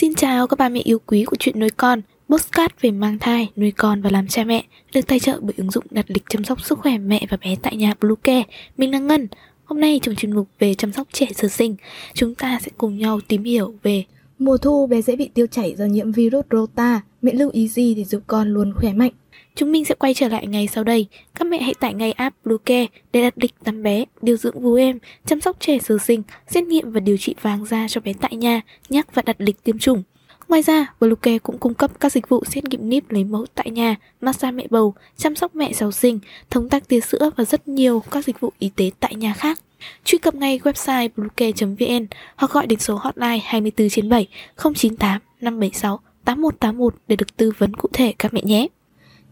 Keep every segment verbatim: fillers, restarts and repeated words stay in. Xin chào các bà mẹ yêu quý của Chuyện Nuôi Con, podcast về mang thai, nuôi con và làm cha mẹ, được tài trợ bởi ứng dụng đặt lịch chăm sóc sức khỏe mẹ và bé tại nhà BlueCare. Mình là Ngân. Hôm nay trong chuyên mục về chăm sóc trẻ sơ sinh, chúng ta sẽ cùng nhau tìm hiểu về mùa thu bé dễ bị tiêu chảy do nhiễm virus rota, mẹ lưu ý gì để giúp con luôn khỏe mạnh. Chúng mình sẽ quay trở lại ngay sau đây. Các mẹ hãy tải ngay app BlueCare để đặt lịch tắm bé, điều dưỡng vú em, chăm sóc trẻ sơ sinh, xét nghiệm và điều trị vàng da cho bé tại nhà, nhắc và đặt lịch tiêm chủng. Ngoài ra, BlueCare cũng cung cấp các dịch vụ xét nghiệm níp lấy mẫu tại nhà, massage mẹ bầu, chăm sóc mẹ sau sinh, thống tắc tia sữa và rất nhiều các dịch vụ y tế tại nhà khác. Truy cập ngay website bluecare chấm vn hoặc gọi đến số hotline hai mươi bốn trên bảy không chín tám năm bảy sáu tám một tám một để được tư vấn cụ thể các mẹ nhé.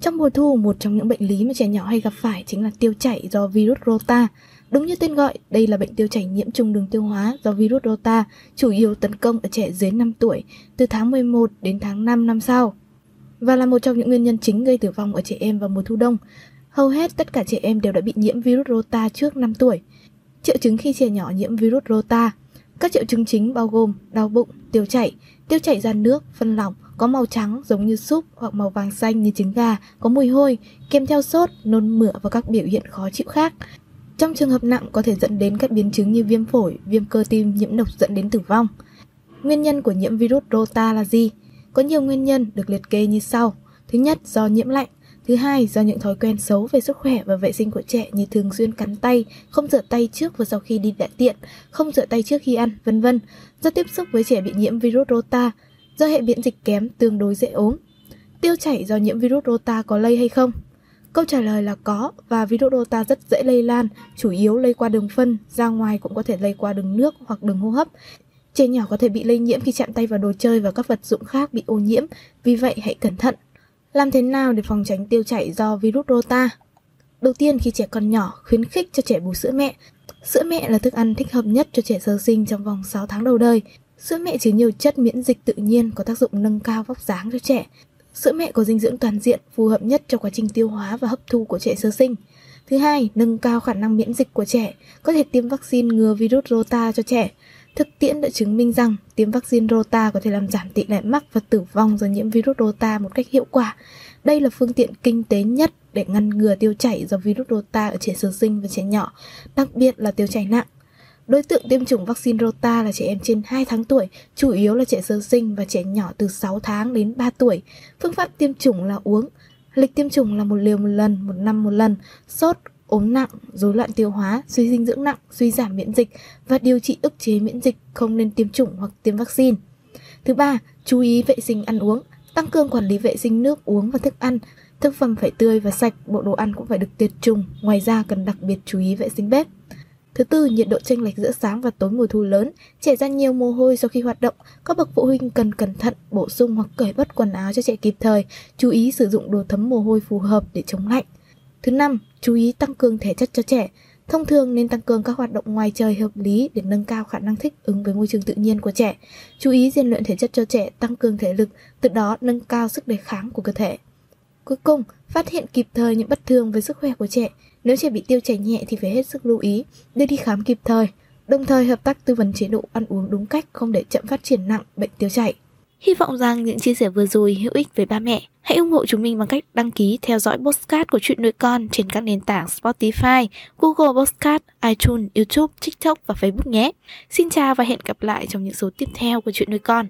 Trong mùa thu, một trong những bệnh lý mà trẻ nhỏ hay gặp phải chính là tiêu chảy do virus rota. Đúng như tên gọi, đây là bệnh tiêu chảy nhiễm trùng đường tiêu hóa do virus rota, chủ yếu tấn công ở trẻ dưới năm tuổi, từ tháng mười một đến tháng năm năm sau, và là một trong những nguyên nhân chính gây tử vong ở trẻ em vào mùa thu đông. Hầu hết tất cả trẻ em đều đã bị nhiễm virus rota trước năm tuổi. Triệu chứng khi trẻ nhỏ nhiễm virus rota. Các triệu chứng chính bao gồm đau bụng, tiêu chảy, tiêu chảy ra nước, phân lỏng, có màu trắng giống như súp hoặc màu vàng xanh như trứng gà, có mùi hôi, kèm theo sốt, nôn mửa và các biểu hiện khó chịu khác. Trong trường hợp nặng có thể dẫn đến các biến chứng như viêm phổi, viêm cơ tim, nhiễm độc dẫn đến tử vong. Nguyên nhân của nhiễm virus rota là gì? Có nhiều nguyên nhân được liệt kê như sau. Thứ nhất, do nhiễm lạnh. Thứ hai, do những thói quen xấu về sức khỏe và vệ sinh của trẻ như thường xuyên cắn tay, không rửa tay trước và sau khi đi đại tiện, không rửa tay trước khi ăn, vân vân. Do tiếp xúc với trẻ bị nhiễm virus rota, do hệ miễn dịch kém, tương đối dễ ốm. Tiêu chảy do nhiễm virus rota có lây hay không? Câu trả lời là có, và virus rota rất dễ lây lan, chủ yếu lây qua đường phân, ra ngoài cũng có thể lây qua đường nước hoặc đường hô hấp. Trẻ nhỏ có thể bị lây nhiễm khi chạm tay vào đồ chơi và các vật dụng khác bị ô nhiễm, vì vậy hãy cẩn thận. Làm thế nào để phòng tránh tiêu chảy do virus rota? Đầu tiên, khi trẻ còn nhỏ, khuyến khích cho trẻ bú sữa mẹ. Sữa mẹ là thức ăn thích hợp nhất cho trẻ sơ sinh trong vòng sáu tháng đầu đời. Sữa mẹ chứa nhiều chất miễn dịch tự nhiên có tác dụng nâng cao vóc dáng cho trẻ. Sữa mẹ có dinh dưỡng toàn diện, phù hợp nhất cho quá trình tiêu hóa và hấp thu của trẻ sơ sinh. Thứ hai, nâng cao khả năng miễn dịch của trẻ, có thể tiêm vaccine ngừa virus rota cho trẻ. Thực tiễn đã chứng minh rằng tiêm vaccine rota có thể làm giảm tỷ lệ mắc và tử vong do nhiễm virus rota một cách hiệu quả. Đây là phương tiện kinh tế nhất để ngăn ngừa tiêu chảy do virus rota ở trẻ sơ sinh và trẻ nhỏ, đặc biệt là tiêu chảy nặng. Đối tượng tiêm chủng vaccine rota là trẻ em trên hai tháng tuổi, chủ yếu là trẻ sơ sinh và trẻ nhỏ từ sáu tháng đến ba tuổi. Phương pháp tiêm chủng là uống. Lịch tiêm chủng là một liều một lần, một năm một lần, sốt, ốm nặng, rối loạn tiêu hóa, suy dinh dưỡng nặng, suy giảm miễn dịch và điều trị ức chế miễn dịch, không nên tiêm chủng hoặc tiêm vaccine. Thứ ba, chú ý vệ sinh ăn uống, tăng cường quản lý vệ sinh nước uống và thức ăn, thực phẩm phải tươi và sạch, bộ đồ ăn cũng phải được tiệt trùng, ngoài ra cần đặc biệt chú ý vệ sinh bếp. Thứ tư, nhiệt độ chênh lệch giữa sáng và tối mùa thu lớn, trẻ ra nhiều mồ hôi sau khi hoạt động, các bậc phụ huynh cần cẩn thận bổ sung hoặc cởi bớt quần áo cho trẻ kịp thời, chú ý sử dụng đồ thấm mồ hôi phù hợp để chống lạnh. Thứ năm, chú ý tăng cường thể chất cho trẻ. Thông thường nên tăng cường các hoạt động ngoài trời hợp lý để nâng cao khả năng thích ứng với môi trường tự nhiên của trẻ. Chú ý rèn luyện thể chất cho trẻ, tăng cường thể lực, từ đó nâng cao sức đề kháng của cơ thể. Cuối cùng, phát hiện kịp thời những bất thường về sức khỏe của trẻ. Nếu trẻ bị tiêu chảy nhẹ thì phải hết sức lưu ý, đưa đi khám kịp thời, đồng thời hợp tác tư vấn chế độ ăn uống đúng cách, không để chậm phát triển nặng bệnh tiêu chảy. Hy vọng rằng những chia sẻ vừa rồi hữu ích với ba mẹ. Hãy ủng hộ chúng mình bằng cách đăng ký theo dõi podcast của Chuyện Nuôi Con trên các nền tảng Spotify, Google Podcast, iTunes, YouTube, TikTok và Facebook nhé. Xin chào và hẹn gặp lại trong những số tiếp theo của Chuyện Nuôi Con.